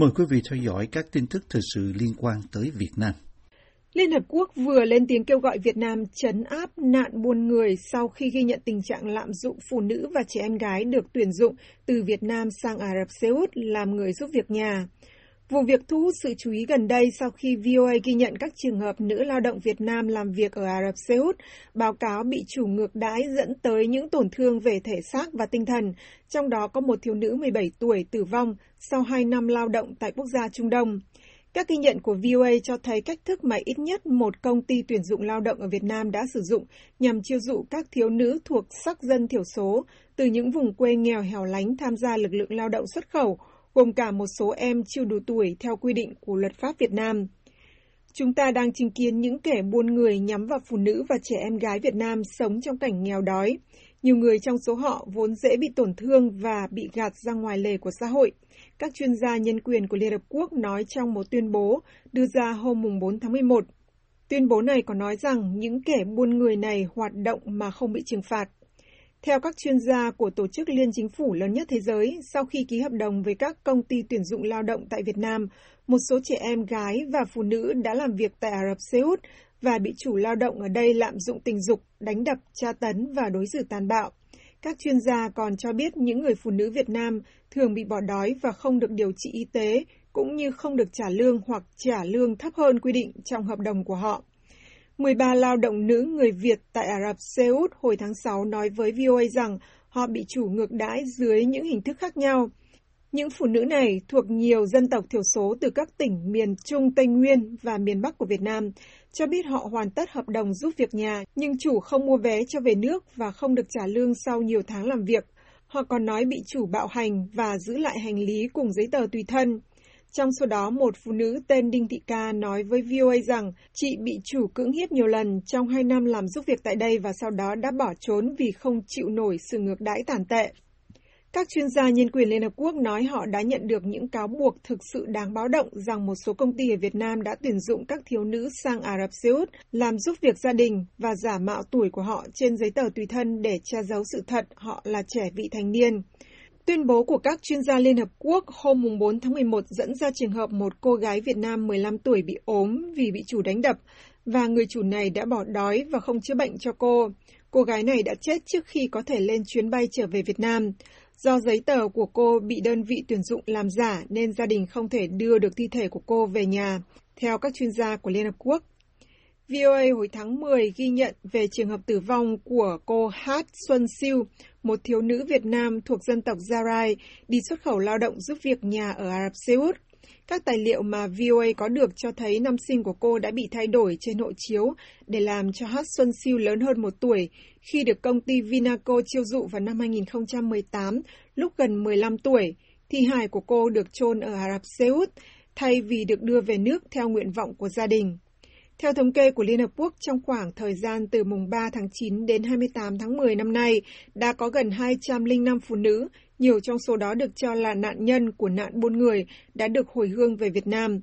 Mời quý vị theo dõi các tin tức thời sự liên quan tới Việt Nam. Liên Hợp Quốc vừa lên tiếng kêu gọi Việt Nam trấn áp nạn buôn người sau khi ghi nhận tình trạng lạm dụng phụ nữ và trẻ em gái được tuyển dụng từ Việt Nam sang Ả Rập Xê Út làm người giúp việc nhà. Vụ việc thu hút sự chú ý gần đây sau khi VOA ghi nhận các trường hợp nữ lao động Việt Nam làm việc ở Ả Rập Xê Út, báo cáo bị chủ ngược đãi dẫn tới những tổn thương về thể xác và tinh thần, trong đó có một thiếu nữ 17 tuổi tử vong sau 2 năm lao động tại quốc gia Trung Đông. Các ghi nhận của VOA cho thấy cách thức mà ít nhất một công ty tuyển dụng lao động ở Việt Nam đã sử dụng nhằm chiêu dụ các thiếu nữ thuộc sắc dân thiểu số từ những vùng quê nghèo hẻo lánh tham gia lực lượng lao động xuất khẩu, gồm cả một số em chưa đủ tuổi theo quy định của luật pháp Việt Nam. Chúng ta đang chứng kiến những kẻ buôn người nhắm vào phụ nữ và trẻ em gái Việt Nam sống trong cảnh nghèo đói. Nhiều người trong số họ vốn dễ bị tổn thương và bị gạt ra ngoài lề của xã hội. Các chuyên gia nhân quyền của Liên Hợp Quốc nói trong một tuyên bố đưa ra hôm 4 tháng 11. Tuyên bố này có nói rằng những kẻ buôn người này hoạt động mà không bị trừng phạt. Theo các chuyên gia của tổ chức liên chính phủ lớn nhất thế giới, sau khi ký hợp đồng với các công ty tuyển dụng lao động tại Việt Nam, một số trẻ em gái và phụ nữ đã làm việc tại Ả Rập Xê Út và bị chủ lao động ở đây lạm dụng tình dục, đánh đập, tra tấn và đối xử tàn bạo. Các chuyên gia còn cho biết những người phụ nữ Việt Nam thường bị bỏ đói và không được điều trị y tế, cũng như không được trả lương hoặc trả lương thấp hơn quy định trong hợp đồng của họ. 13 lao động nữ người Việt tại Ả Rập Xê Út hồi tháng 6 nói với VOA rằng họ bị chủ ngược đãi dưới những hình thức khác nhau. Những phụ nữ này thuộc nhiều dân tộc thiểu số từ các tỉnh miền Trung, Tây Nguyên và miền Bắc của Việt Nam, cho biết họ hoàn tất hợp đồng giúp việc nhà nhưng chủ không mua vé cho về nước và không được trả lương sau nhiều tháng làm việc. Họ còn nói bị chủ bạo hành và giữ lại hành lý cùng giấy tờ tùy thân. Trong số đó, một phụ nữ tên Đinh Thị Ca nói với VOA rằng chị bị chủ cưỡng hiếp nhiều lần trong 2 năm làm giúp việc tại đây và sau đó đã bỏ trốn vì không chịu nổi sự ngược đãi tàn tệ. Các chuyên gia nhân quyền Liên Hợp Quốc nói họ đã nhận được những cáo buộc thực sự đáng báo động rằng một số công ty ở Việt Nam đã tuyển dụng các thiếu nữ sang Ả Rập Xê Út làm giúp việc gia đình và giả mạo tuổi của họ trên giấy tờ tùy thân để che giấu sự thật họ là trẻ vị thành niên. Tuyên bố của các chuyên gia Liên Hợp Quốc hôm 4 tháng 11 dẫn ra trường hợp một cô gái Việt Nam 15 tuổi bị ốm vì bị chủ đánh đập và người chủ này đã bỏ đói và không chữa bệnh cho cô. Cô gái này đã chết trước khi có thể lên chuyến bay trở về Việt Nam. Do giấy tờ của cô bị đơn vị tuyển dụng làm giả nên gia đình không thể đưa được thi thể của cô về nhà, theo các chuyên gia của Liên Hợp Quốc. VOA hồi tháng 10 ghi nhận về trường hợp tử vong của cô Hát Xuân Siêu, một thiếu nữ Việt Nam thuộc dân tộc Jarai, đi xuất khẩu lao động giúp việc nhà ở Ả Rập Xê Út. Các tài liệu mà VOA có được cho thấy năm sinh của cô đã bị thay đổi trên hộ chiếu để làm cho Hát Xuân Siêu lớn hơn 1 tuổi khi được công ty Vinaco chiêu dụ vào năm 2018, lúc gần 15 tuổi. Thi hài của cô được chôn ở Ả Rập Xê Út thay vì được đưa về nước theo nguyện vọng của gia đình. Theo thống kê của Liên Hợp Quốc, trong khoảng thời gian từ mùng 3 tháng 9 đến 28 tháng 10 năm nay, đã có gần 205 phụ nữ, nhiều trong số đó được cho là nạn nhân của nạn buôn người, đã được hồi hương về Việt Nam.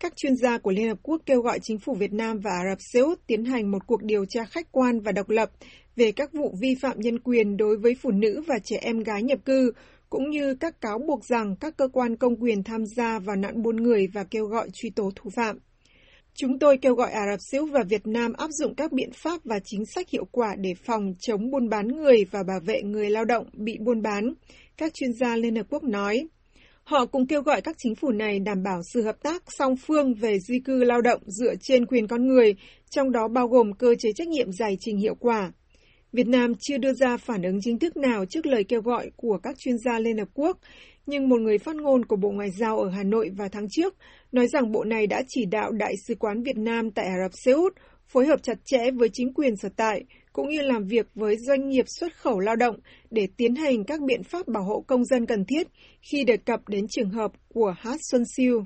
Các chuyên gia của Liên Hợp Quốc kêu gọi chính phủ Việt Nam và Ả Rập Xê Út tiến hành một cuộc điều tra khách quan và độc lập về các vụ vi phạm nhân quyền đối với phụ nữ và trẻ em gái nhập cư, cũng như các cáo buộc rằng các cơ quan công quyền tham gia vào nạn buôn người và kêu gọi truy tố thủ phạm. Chúng tôi kêu gọi Ả Rập Xê Út và Việt Nam áp dụng các biện pháp và chính sách hiệu quả để phòng chống buôn bán người và bảo vệ người lao động bị buôn bán, các chuyên gia Liên Hợp Quốc nói. Họ cũng kêu gọi các chính phủ này đảm bảo sự hợp tác song phương về di cư lao động dựa trên quyền con người, trong đó bao gồm cơ chế trách nhiệm giải trình hiệu quả. Việt Nam chưa đưa ra phản ứng chính thức nào trước lời kêu gọi của các chuyên gia Liên Hợp Quốc, nhưng một người phát ngôn của Bộ Ngoại giao ở Hà Nội vào tháng trước nói rằng Bộ này đã chỉ đạo Đại sứ quán Việt Nam tại Ả Rập Xê Út phối hợp chặt chẽ với chính quyền sở tại, cũng như làm việc với doanh nghiệp xuất khẩu lao động để tiến hành các biện pháp bảo hộ công dân cần thiết khi đề cập đến trường hợp của Hát Xuân Siêu.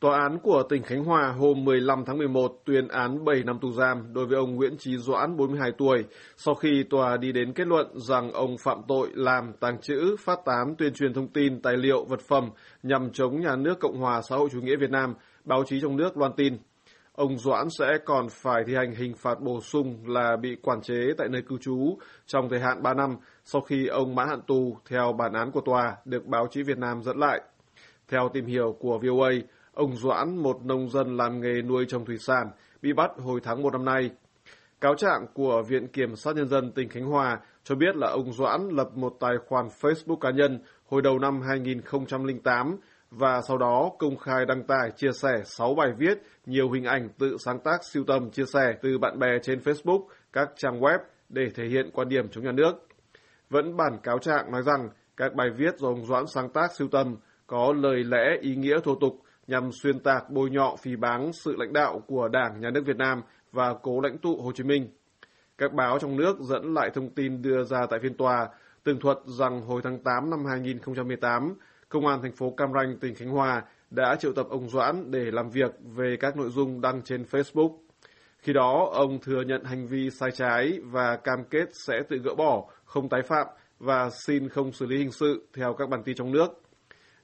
Tòa án của tỉnh Khánh Hòa hôm 15 tháng 11 tuyên án 7 năm tù giam đối với ông Nguyễn Chí Doãn, 42 tuổi, sau khi tòa đi đến kết luận rằng ông phạm tội làm, tàng trữ, phát tán, tuyên truyền thông tin, tài liệu, vật phẩm nhằm chống nhà nước Cộng hòa xã hội chủ nghĩa Việt Nam, báo chí trong nước loan tin. ông Doãn sẽ còn phải thi hành hình phạt bổ sung là bị quản chế tại nơi cư trú trong thời hạn 3 năm sau khi ông mãn hạn tù theo bản án của tòa được báo chí Việt Nam dẫn lại. Theo tìm hiểu của VOA, ông Doãn, một nông dân làm nghề nuôi trồng thủy sản, bị bắt hồi tháng 1 năm nay. Cáo trạng của Viện Kiểm sát Nhân dân tỉnh Khánh Hòa cho biết là ông Doãn lập một tài khoản Facebook cá nhân hồi đầu năm 2008 và sau đó công khai đăng tải chia sẻ 6 bài viết, nhiều hình ảnh tự sáng tác sưu tầm chia sẻ từ bạn bè trên Facebook, các trang web để thể hiện quan điểm chống nhà nước. Vẫn bản cáo trạng nói rằng các bài viết do ông Doãn sáng tác sưu tầm có lời lẽ ý nghĩa thô tục nhằm xuyên tạc bôi nhọ phỉ báng sự lãnh đạo của Đảng, Nhà nước Việt Nam và cố lãnh tụ Hồ Chí Minh. Các báo trong nước dẫn lại thông tin đưa ra tại phiên tòa, tường thuật rằng hồi tháng 8 năm 2018, Công an thành phố Cam Ranh, tỉnh Khánh Hòa đã triệu tập ông Doãn để làm việc về các nội dung đăng trên Facebook. Khi đó, ông thừa nhận hành vi sai trái và cam kết sẽ tự gỡ bỏ, không tái phạm và xin không xử lý hình sự theo các bản tin trong nước.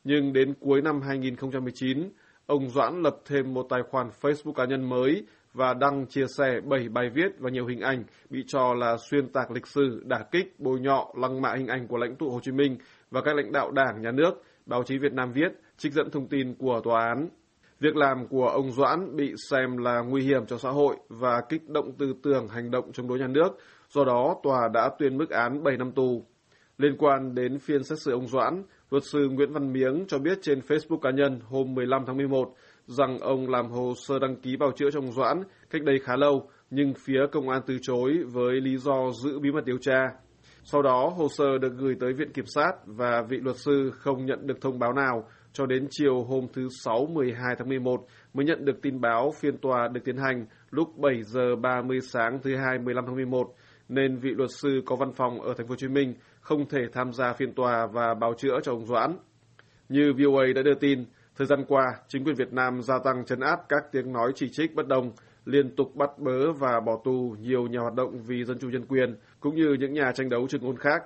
Nhưng đến cuối năm 2019, ông Doãn lập thêm một tài khoản Facebook cá nhân mới và đăng chia sẻ 7 bài viết và nhiều hình ảnh bị cho là xuyên tạc lịch sử, đả kích, bôi nhọ, lăng mạ hình ảnh của lãnh tụ Hồ Chí Minh và các lãnh đạo Đảng, Nhà nước, báo chí Việt Nam viết, trích dẫn thông tin của tòa án. Việc làm của ông Doãn bị xem là nguy hiểm cho xã hội và kích động tư tưởng hành động chống đối nhà nước, do đó tòa đã tuyên mức án 7 năm tù. Liên quan đến phiên xét xử ông Doãn, luật sư Nguyễn Văn Miếng cho biết trên Facebook cá nhân hôm 15 tháng 11 rằng ông làm hồ sơ đăng ký bào chữa cho ông Doãn cách đây khá lâu, nhưng phía công an từ chối với lý do giữ bí mật điều tra. Sau đó, hồ sơ được gửi tới Viện Kiểm sát và vị luật sư không nhận được thông báo nào cho đến chiều hôm thứ Sáu 12 tháng 11 mới nhận được tin báo phiên tòa được tiến hành lúc 7 giờ 30 sáng thứ Hai 15 tháng 11, nên vị luật sư có văn phòng ở Thành phố Hồ Chí Minh không thể tham gia phiên tòa và bào chữa cho ông Doãn. Như VOA đã đưa tin, thời gian qua, chính quyền Việt Nam gia tăng trấn áp các tiếng nói chỉ trích bất đồng, liên tục bắt bớ và bỏ tù nhiều nhà hoạt động vì dân chủ nhân quyền, cũng như những nhà tranh đấu chừng ôn khác.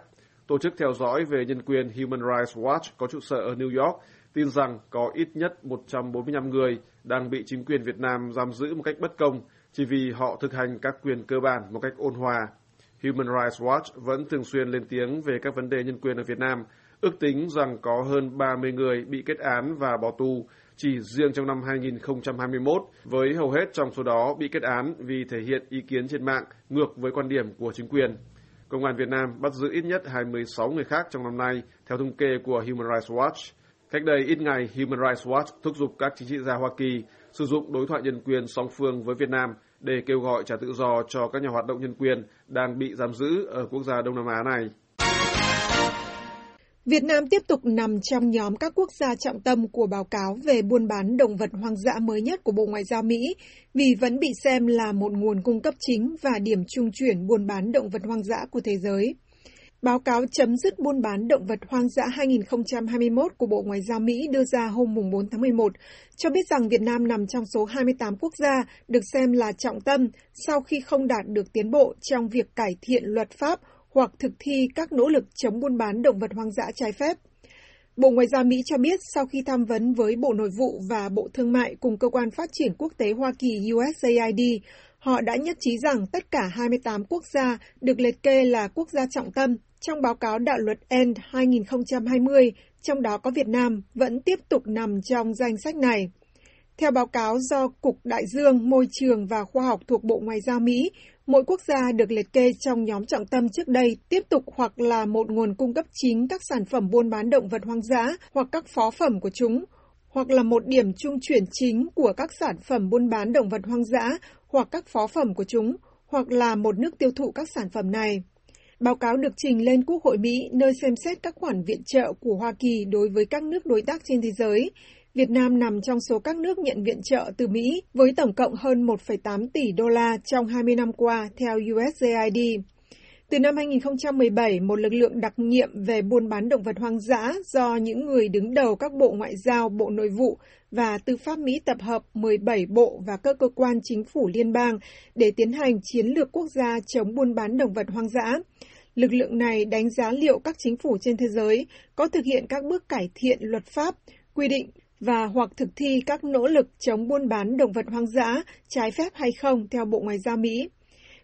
Tổ chức theo dõi về nhân quyền Human Rights Watch có trụ sở ở New York tin rằng có ít nhất 145 người đang bị chính quyền Việt Nam giam giữ một cách bất công chỉ vì họ thực hành các quyền cơ bản một cách ôn hòa. Human Rights Watch vẫn thường xuyên lên tiếng về các vấn đề nhân quyền ở Việt Nam, ước tính rằng có hơn 30 người bị kết án và bỏ tù chỉ riêng trong năm 2021, với hầu hết trong số đó bị kết án vì thể hiện ý kiến trên mạng ngược với quan điểm của chính quyền. Công an Việt Nam bắt giữ ít nhất 26 người khác trong năm nay, theo thống kê của Human Rights Watch. Cách đây ít ngày, Human Rights Watch thúc giục các chính trị gia Hoa Kỳ sử dụng đối thoại nhân quyền song phương với Việt Nam để kêu gọi trả tự do cho các nhà hoạt động nhân quyền đang bị giam giữ ở quốc gia Đông Nam Á này. Việt Nam tiếp tục nằm trong nhóm các quốc gia trọng tâm của báo cáo về buôn bán động vật hoang dã mới nhất của Bộ Ngoại giao Mỹ vì vẫn bị xem là một nguồn cung cấp chính và điểm trung chuyển buôn bán động vật hoang dã của thế giới. Báo cáo chấm dứt buôn bán động vật hoang dã 2021 của Bộ Ngoại giao Mỹ đưa ra hôm 4 tháng 11 cho biết rằng Việt Nam nằm trong số 28 quốc gia được xem là trọng tâm sau khi không đạt được tiến bộ trong việc cải thiện luật pháp hoặc thực thi các nỗ lực chống buôn bán động vật hoang dã trái phép. Bộ Ngoại giao Mỹ cho biết sau khi tham vấn với Bộ Nội vụ và Bộ Thương mại cùng Cơ quan Phát triển Quốc tế Hoa Kỳ USAID, họ đã nhất trí rằng tất cả 28 quốc gia được liệt kê là quốc gia trọng tâm trong báo cáo đạo luật END 2020, trong đó có Việt Nam, vẫn tiếp tục nằm trong danh sách này. Theo báo cáo do Cục Đại dương, Môi trường và Khoa học thuộc Bộ Ngoại giao Mỹ, mỗi quốc gia được liệt kê trong nhóm trọng tâm trước đây tiếp tục hoặc là một nguồn cung cấp chính các sản phẩm buôn bán động vật hoang dã hoặc các phó phẩm của chúng, hoặc là một điểm trung chuyển chính của các sản phẩm buôn bán động vật hoang dã hoặc các phó phẩm của chúng, hoặc là một nước tiêu thụ các sản phẩm này. Báo cáo được trình lên Quốc hội Mỹ nơi xem xét các khoản viện trợ của Hoa Kỳ đối với các nước đối tác trên thế giới. Việt Nam nằm trong số các nước nhận viện trợ từ Mỹ với tổng cộng hơn 1,8 tỷ đô la trong 20 năm qua, theo USAID. Từ năm 2017, một lực lượng đặc nhiệm về buôn bán động vật hoang dã do những người đứng đầu các Bộ Ngoại giao, Bộ Nội vụ và Tư pháp Mỹ tập hợp 17 bộ và các cơ quan chính phủ liên bang để tiến hành chiến lược quốc gia chống buôn bán động vật hoang dã. Lực lượng này đánh giá liệu các chính phủ trên thế giới có thực hiện các bước cải thiện luật pháp, quy định và hoặc thực thi các nỗ lực chống buôn bán động vật hoang dã trái phép hay không, theo Bộ Ngoại giao Mỹ.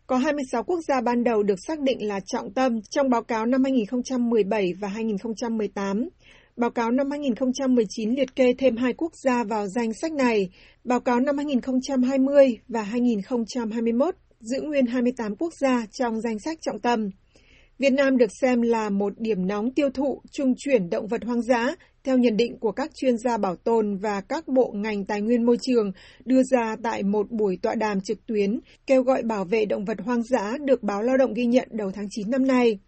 Có 26 quốc gia ban đầu được xác định là trọng tâm trong báo cáo năm 2017 và 2018. Báo cáo năm 2019 liệt kê thêm 2 quốc gia vào danh sách này. Báo cáo năm 2020 và 2021 giữ nguyên 28 quốc gia trong danh sách trọng tâm. Việt Nam được xem là một điểm nóng tiêu thụ, trung chuyển động vật hoang dã, theo nhận định của các chuyên gia bảo tồn và các bộ ngành tài nguyên môi trường đưa ra tại một buổi tọa đàm trực tuyến kêu gọi bảo vệ động vật hoang dã được báo Lao động ghi nhận đầu tháng 9 năm nay.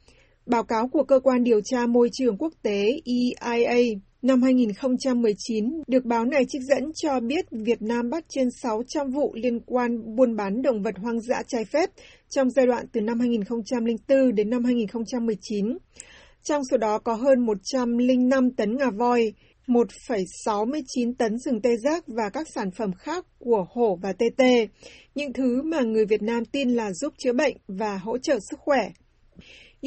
Báo cáo của Cơ quan Điều tra Môi trường Quốc tế EIA năm 2019 được báo này trích dẫn cho biết Việt Nam bắt trên 600 vụ liên quan buôn bán động vật hoang dã trái phép trong giai đoạn từ năm 2004 đến năm 2019. Trong số đó có hơn 105 tấn ngà voi, 1,69 tấn sừng tê giác và các sản phẩm khác của hổ và tê tê, những thứ mà người Việt Nam tin là giúp chữa bệnh và hỗ trợ sức khỏe.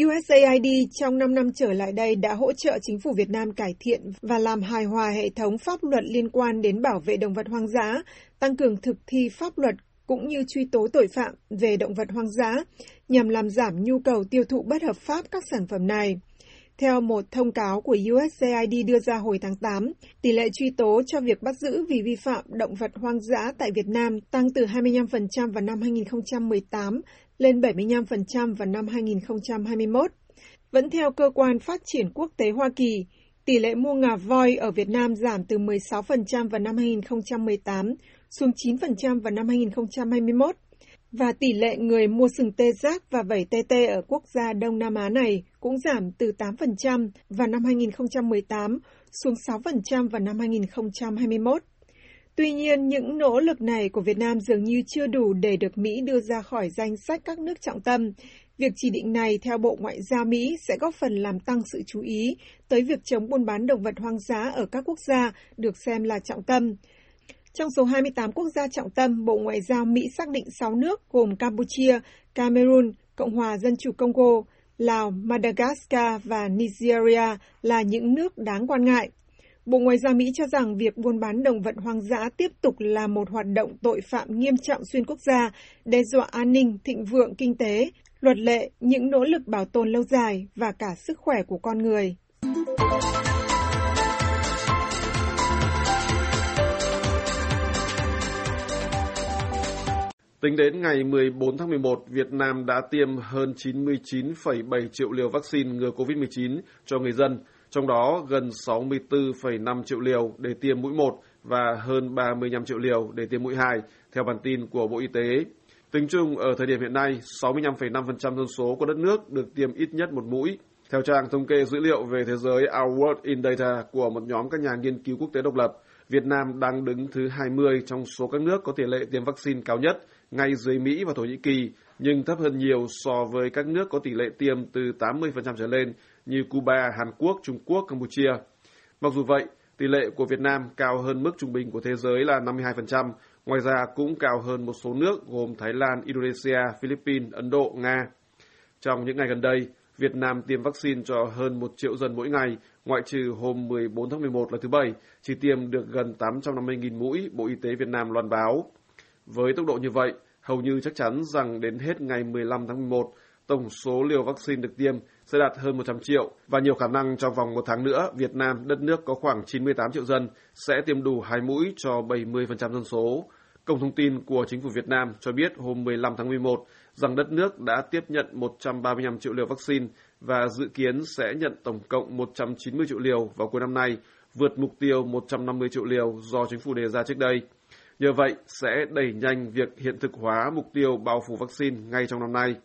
USAID trong 5 năm trở lại đây đã hỗ trợ chính phủ Việt Nam cải thiện và làm hài hòa hệ thống pháp luật liên quan đến bảo vệ động vật hoang dã, tăng cường thực thi pháp luật cũng như truy tố tội phạm về động vật hoang dã nhằm làm giảm nhu cầu tiêu thụ bất hợp pháp các sản phẩm này. Theo một thông cáo của USAID đưa ra hồi tháng 8, tỷ lệ truy tố cho việc bắt giữ vì vi phạm động vật hoang dã tại Việt Nam tăng từ 25% vào năm 2018 lên 75% vào năm 2021. Vẫn theo Cơ quan Phát triển Quốc tế Hoa Kỳ, tỷ lệ mua ngà voi ở Việt Nam giảm từ 16% vào năm 2018 xuống 9% vào năm 2021, và tỷ lệ người mua sừng tê giác và vảy tê tê ở quốc gia Đông Nam Á này cũng giảm từ 8% vào năm 2018 xuống 6% vào năm 2021. Tuy nhiên, những nỗ lực này của Việt Nam dường như chưa đủ để được Mỹ đưa ra khỏi danh sách các nước trọng tâm. Việc chỉ định này, theo Bộ Ngoại giao Mỹ, sẽ góp phần làm tăng sự chú ý tới việc chống buôn bán động vật hoang dã ở các quốc gia được xem là trọng tâm. Trong số 28 quốc gia trọng tâm, Bộ Ngoại giao Mỹ xác định 6 nước gồm Campuchia, Cameroon, Cộng hòa Dân chủ Congo, Lào, Madagascar và Nigeria là những nước đáng quan ngại. Bộ Ngoại giao Mỹ cho rằng việc buôn bán động vật hoang dã tiếp tục là một hoạt động tội phạm nghiêm trọng xuyên quốc gia, đe dọa an ninh, thịnh vượng kinh tế, luật lệ, những nỗ lực bảo tồn lâu dài và cả sức khỏe của con người. Tính đến ngày 14 tháng 11, Việt Nam đã tiêm hơn 99,7 triệu liều vaccine ngừa COVID-19 cho người dân, trong đó gần 64,5 triệu liều để tiêm mũi 1 và hơn 35 triệu liều để tiêm mũi 2, theo bản tin của Bộ Y tế. Tính chung, ở thời điểm hiện nay, 65,5% dân số của đất nước được tiêm ít nhất một mũi. Theo trang thống kê dữ liệu về thế giới Our World in Data của một nhóm các nhà nghiên cứu quốc tế độc lập, Việt Nam đang đứng thứ 20 trong số các nước có tỷ lệ tiêm vaccine cao nhất, ngay dưới Mỹ và Thổ Nhĩ Kỳ, nhưng thấp hơn nhiều so với các nước có tỷ lệ tiêm từ 80% trở lên như Cuba, Hàn Quốc, Trung Quốc, Campuchia. Mặc dù vậy, tỷ lệ của Việt Nam cao hơn mức trung bình của thế giới là 52%, ngoài ra cũng cao hơn một số nước gồm Thái Lan, Indonesia, Philippines, Ấn Độ, Nga. Trong những ngày gần đây, Việt Nam tiêm vaccine cho hơn 1 triệu dân mỗi ngày, ngoại trừ hôm 14 tháng 11 là thứ Bảy, chỉ tiêm được gần 850.000 mũi, Bộ Y tế Việt Nam loan báo. Với tốc độ như vậy, hầu như chắc chắn rằng đến hết ngày 15 tháng 11, tổng số liều vaccine được tiêm sẽ đạt hơn 100 triệu, và nhiều khả năng trong vòng một tháng nữa, Việt Nam, đất nước có khoảng 98 triệu dân, sẽ tiêm đủ 2 mũi cho 70% dân số. Cổng thông tin của Chính phủ Việt Nam cho biết hôm 15 tháng 11 rằng đất nước đã tiếp nhận 135 triệu liều vaccine và dự kiến sẽ nhận tổng cộng 190 triệu liều vào cuối năm nay, vượt mục tiêu 150 triệu liều do chính phủ đề ra trước đây. Nhờ vậy, sẽ đẩy nhanh việc hiện thực hóa mục tiêu bao phủ vaccine ngay trong năm nay.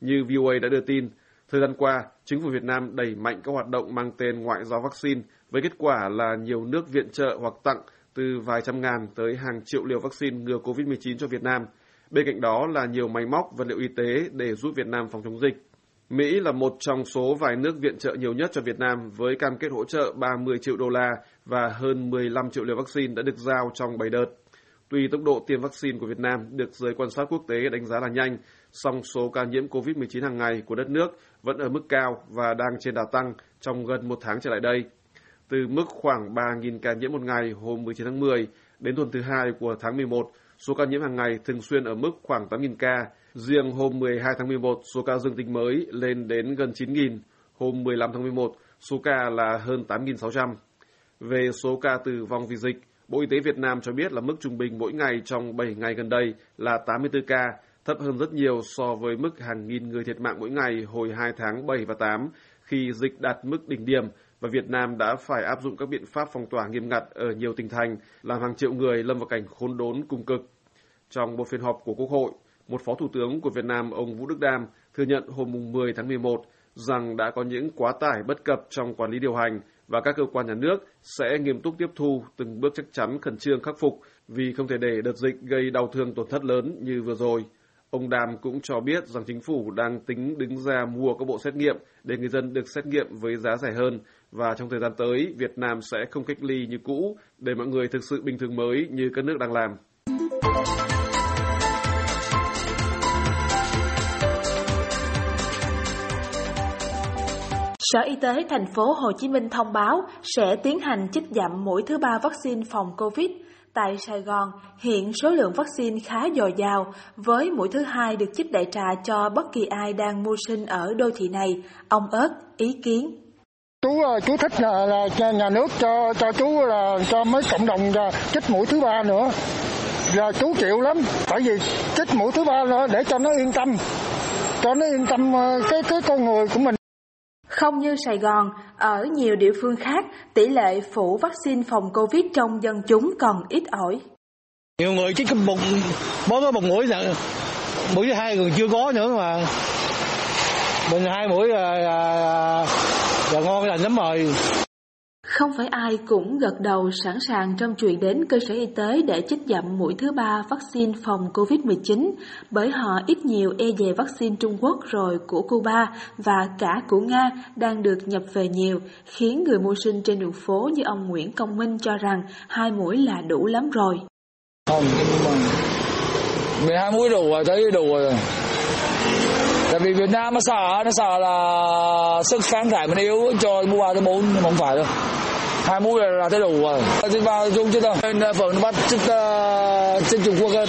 Như VOA đã đưa tin, thời gian qua, chính phủ Việt Nam đẩy mạnh các hoạt động mang tên ngoại giao vaccine với kết quả là nhiều nước viện trợ hoặc tặng từ vài trăm ngàn tới hàng triệu liều vaccine ngừa COVID-19 cho Việt Nam. Bên cạnh đó là nhiều máy móc, vật liệu y tế để giúp Việt Nam phòng chống dịch. Mỹ là một trong số vài nước viện trợ nhiều nhất cho Việt Nam với cam kết hỗ trợ 30 triệu đô la và hơn 15 triệu liều vaccine đã được giao trong 7 đợt. Tuy tốc độ tiêm vaccine của Việt Nam được giới quan sát quốc tế đánh giá là nhanh, song số ca nhiễm COVID-19 hàng ngày của đất nước vẫn ở mức cao và đang trên đà tăng trong gần một tháng trở lại đây. từ mức khoảng 3.000 ca nhiễm một ngày hôm 19 tháng 10 đến tuần thứ 2 của tháng 11, số ca nhiễm hàng ngày thường xuyên ở mức khoảng 8.000 ca. Riêng hôm 12 tháng 11, số ca dương tính mới lên đến gần 9.000. Hôm 15 tháng 11, số ca là hơn 8.600. Về số ca tử vong vì dịch, Bộ Y tế Việt Nam cho biết là mức trung bình mỗi ngày trong 7 ngày gần đây là 84 ca, thấp hơn rất nhiều so với mức hàng nghìn người thiệt mạng mỗi ngày hồi 2 tháng 7 và 8 khi dịch đạt mức đỉnh điểm và Việt Nam đã phải áp dụng các biện pháp phong tỏa nghiêm ngặt ở nhiều tỉnh thành, làm hàng triệu người lâm vào cảnh khốn đốn cùng cực. Trong một phiên họp của Quốc hội, một Phó Thủ tướng của Việt Nam ông Vũ Đức Đam thừa nhận hôm 10 tháng 11 rằng đã có những quá tải bất cập trong quản lý điều hành và các cơ quan nhà nước sẽ nghiêm túc tiếp thu từng bước chắc chắn khẩn trương khắc phục vì không thể để đợt dịch gây đau thương tổn thất lớn như vừa rồi. Ông Đàm cũng cho biết rằng chính phủ đang tính đứng ra mua các bộ xét nghiệm để người dân được xét nghiệm với giá rẻ hơn và trong thời gian tới Việt Nam sẽ không cách ly như cũ để mọi người thực sự bình thường mới như các nước đang làm. Sở Y tế thành phố Hồ Chí Minh thông báo sẽ tiến hành chích dặm mũi thứ 3 vaccine phòng Covid. Tại Sài Gòn, hiện số lượng vaccine khá dồi dào, với mũi thứ 2 được chích đại trà cho bất kỳ ai đang mưu sinh ở đô thị này. Ông Ớt ý kiến. Chú thích là nhà nước cho chú là cho mấy cộng đồng chích mũi thứ 3 nữa. Giờ chú chịu lắm, tại vì chích mũi thứ 3 nữa để cho nó yên tâm. Cho nó yên tâm cái con người của mình. Không như Sài Gòn, ở nhiều địa phương khác, tỷ lệ phủ vaccine phòng Covid trong dân chúng còn ít ỏi. Nhiều người chỉ có một mũi, mũi thứ hai còn chưa có nữa mà. Mình hai mũi là ngon lành lắm rồi. Không phải ai cũng gật đầu sẵn sàng trong chuyện đến cơ sở y tế để chích dặm mũi thứ 3 vaccine phòng Covid-19 bởi họ ít nhiều e dè vaccine Trung Quốc rồi của Cuba và cả của Nga đang được nhập về nhiều, khiến người mưu sinh trên đường phố như ông Nguyễn Công Minh cho rằng 2 mũi là đủ lắm rồi. Không, 12 mũi đủ rồi, thấy đủ rồi. Tại vì Việt Nam nó sợ là sức kháng thể mình yếu cho mua ba tới 4 nhưng mà không phải đâu. 2 mũi là thấy đủ rồi. Chúng vào chung chứ đâu. Nên vẫn bắt chích Trung Quốc hơn.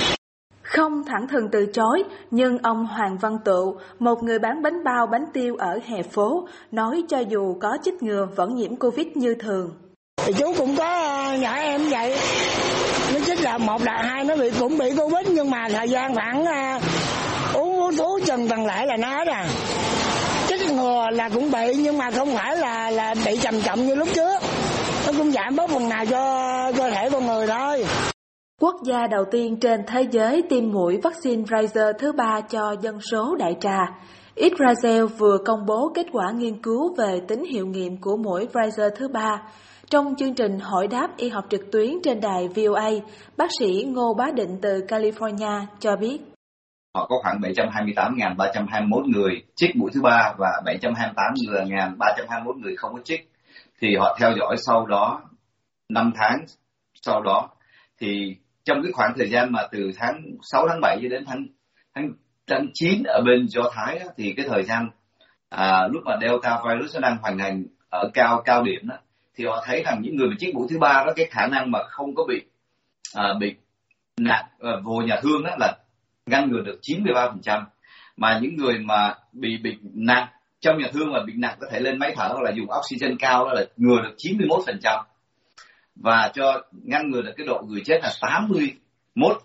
Không thẳng thừng từ chối, nhưng ông Hoàng Văn Tựu, một người bán bánh bao bánh tiêu ở hè phố, nói cho dù có chích ngừa vẫn nhiễm Covid như thường. Thì chú cũng có nhỏ em vậy. Nó chích là 1 là 2 nó cũng bị Covid nhưng mà thời gian khoảng uống chừng bằng lại là nó đó. Chích ngừa là cũng bị nhưng mà không phải là bị trầm trọng như lúc trước. Nó cũng giảm bớt phần nào cho cơ thể con người thôi. Quốc gia đầu tiên trên thế giới tiêm mũi vaccine Pfizer thứ 3 cho dân số đại trà. Israel vừa công bố kết quả nghiên cứu về tính hiệu nghiệm của mũi Pfizer thứ 3. Trong chương trình hỏi đáp y học trực tuyến trên đài VOA, bác sĩ Ngô Bá Định từ California cho biết. Họ có khoảng 728.321 người chích mũi thứ 3 và 728.321 người không có chích. Thì họ theo dõi sau đó, 5 tháng sau đó. Thì trong cái khoảng thời gian mà từ tháng 6, tháng 7 cho đến tháng 9 ở bên Do Thái đó, thì cái thời gian lúc mà Delta virus nó đang hoành hành ở cao điểm đó, thì họ thấy rằng những người mà chích mũi thứ 3 đó, cái khả năng mà không có bị nạn vô nhà thương đó là ngăn ngừa được 93%, mà những người mà bị bệnh nặng trong nhà thương mà bị nặng có thể lên máy thở hoặc là dùng oxygen cao đó là ngừa được 91% và cho ngăn ngừa được cái độ người chết là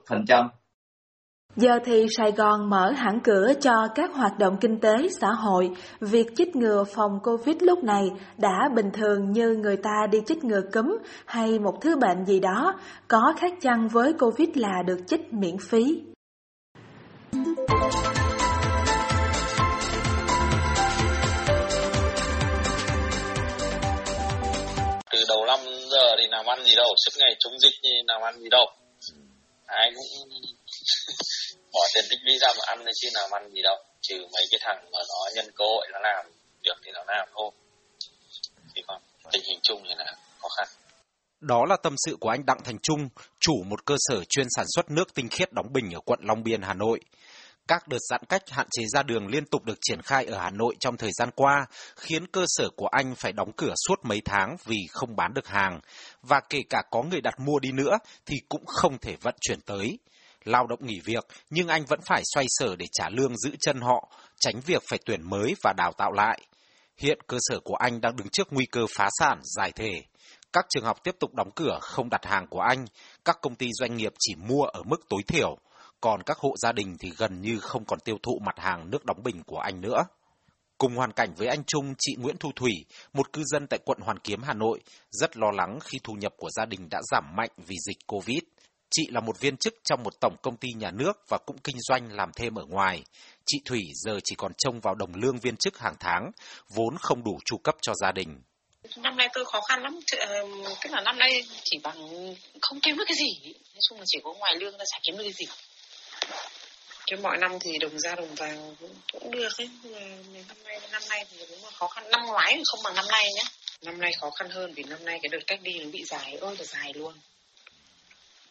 81%. Giờ thì Sài Gòn mở hẳn cửa cho các hoạt động kinh tế, xã hội. Việc chích ngừa phòng Covid lúc này đã bình thường như người ta đi chích ngừa cúm hay một thứ bệnh gì đó, có khác chăng với Covid là được chích miễn phí. Từ đầu năm giờ thì làm ăn gì đâu, suốt ngày chống dịch thì làm ăn gì đâu. Ai cũng bỏ tiền tích lũy ra mà ăn chứ làm ăn gì đâu. Trừ mấy cái thằng mà nó nhân cơ hội nó làm được thì nó làm thôi. Thì còn tình hình chung thì là khó khăn. Đó là tâm sự của anh Đặng Thành Trung, chủ một cơ sở chuyên sản xuất nước tinh khiết đóng bình ở quận Long Biên, Hà Nội. Các đợt giãn cách hạn chế ra đường liên tục được triển khai ở Hà Nội trong thời gian qua, khiến cơ sở của anh phải đóng cửa suốt mấy tháng vì không bán được hàng, và kể cả có người đặt mua đi nữa thì cũng không thể vận chuyển tới. Lao động nghỉ việc, nhưng anh vẫn phải xoay sở để trả lương giữ chân họ, tránh việc phải tuyển mới và đào tạo lại. Hiện cơ sở của anh đang đứng trước nguy cơ phá sản, giải thể. Các trường học tiếp tục đóng cửa không đặt hàng của anh, các công ty doanh nghiệp chỉ mua ở mức tối thiểu, còn các hộ gia đình thì gần như không còn tiêu thụ mặt hàng nước đóng bình của anh nữa. Cùng hoàn cảnh với anh Trung, chị Nguyễn Thu Thủy, một cư dân tại quận Hoàn Kiếm, Hà Nội, rất lo lắng khi thu nhập của gia đình đã giảm mạnh vì dịch Covid. Chị là một viên chức trong một tổng công ty nhà nước và cũng kinh doanh làm thêm ở ngoài. Chị Thủy giờ chỉ còn trông vào đồng lương viên chức hàng tháng, vốn không đủ chu cấp cho gia đình. Năm nay tôi khó khăn lắm, tức là năm nay chỉ bằng không kiếm được cái gì. Nói chung là chỉ có ngoài lương ra chả kiếm được cái gì. Chứ mọi năm thì đồng ra đồng vàng cũng được ấy. Năm nay thì đúng là khó khăn. Năm ngoái không bằng năm nay nhé. Năm nay khó khăn hơn vì năm nay cái đợt cách ly nó bị dài ơi là dài luôn.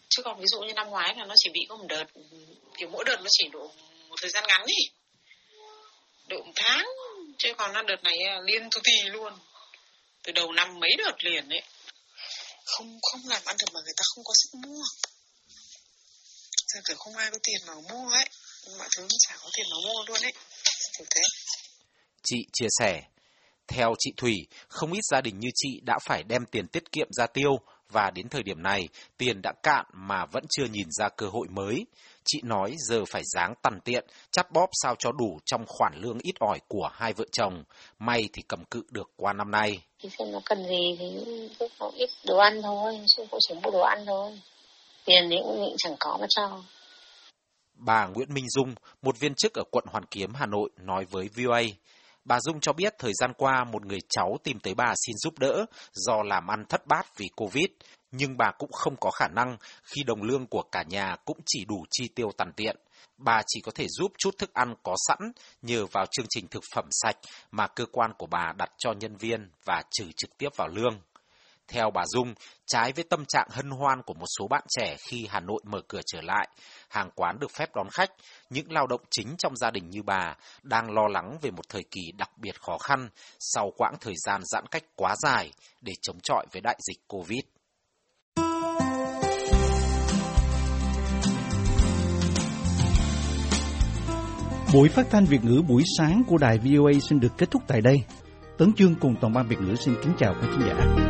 Chứ còn ví dụ như năm ngoái là nó chỉ bị có một đợt, kiểu mỗi đợt nó chỉ độ một thời gian ngắn đi, độ một tháng. Chứ còn năm đợt này liên tu tì luôn, từ đầu năm mấy đợt liền đấy. Không làm ăn được mà người ta không có sức mua. Thật sự không ai có tiền mà mua ấy, mọi thứ chả có tiền mà mua luôn ấy. Thực thế. Chị chia sẻ, theo chị Thủy, không ít gia đình như chị đã phải đem tiền tiết kiệm ra tiêu, và đến thời điểm này, tiền đã cạn mà vẫn chưa nhìn ra cơ hội mới. Chị nói giờ phải ráng tằn tiện, chắp bóp sao cho đủ trong khoản lương ít ỏi của hai vợ chồng. May thì cầm cự được qua năm nay. Thì xem nó cần gì thì cứ có ít đồ ăn thôi, chứ cũng chỉ mua đồ ăn thôi. Tiền thì cũng chẳng có mà cho. Bà Nguyễn Minh Dung, một viên chức ở quận Hoàn Kiếm, Hà Nội, nói với VOA. Bà Dung cho biết thời gian qua một người cháu tìm tới bà xin giúp đỡ do làm ăn thất bát vì Covid, nhưng bà cũng không có khả năng khi đồng lương của cả nhà cũng chỉ đủ chi tiêu tằn tiện. Bà chỉ có thể giúp chút thức ăn có sẵn nhờ vào chương trình thực phẩm sạch mà cơ quan của bà đặt cho nhân viên và trừ trực tiếp vào lương. Theo bà Dung, trái với tâm trạng hân hoan của một số bạn trẻ khi Hà Nội mở cửa trở lại, hàng quán được phép đón khách, những lao động chính trong gia đình như bà đang lo lắng về một thời kỳ đặc biệt khó khăn sau quãng thời gian giãn cách quá dài để chống chọi với đại dịch Covid. Buổi phát thanh Việt ngữ buổi sáng của đài VOA xin được kết thúc tại đây. Tấn Chương cùng toàn ban Việt ngữ xin kính chào quý khán giả.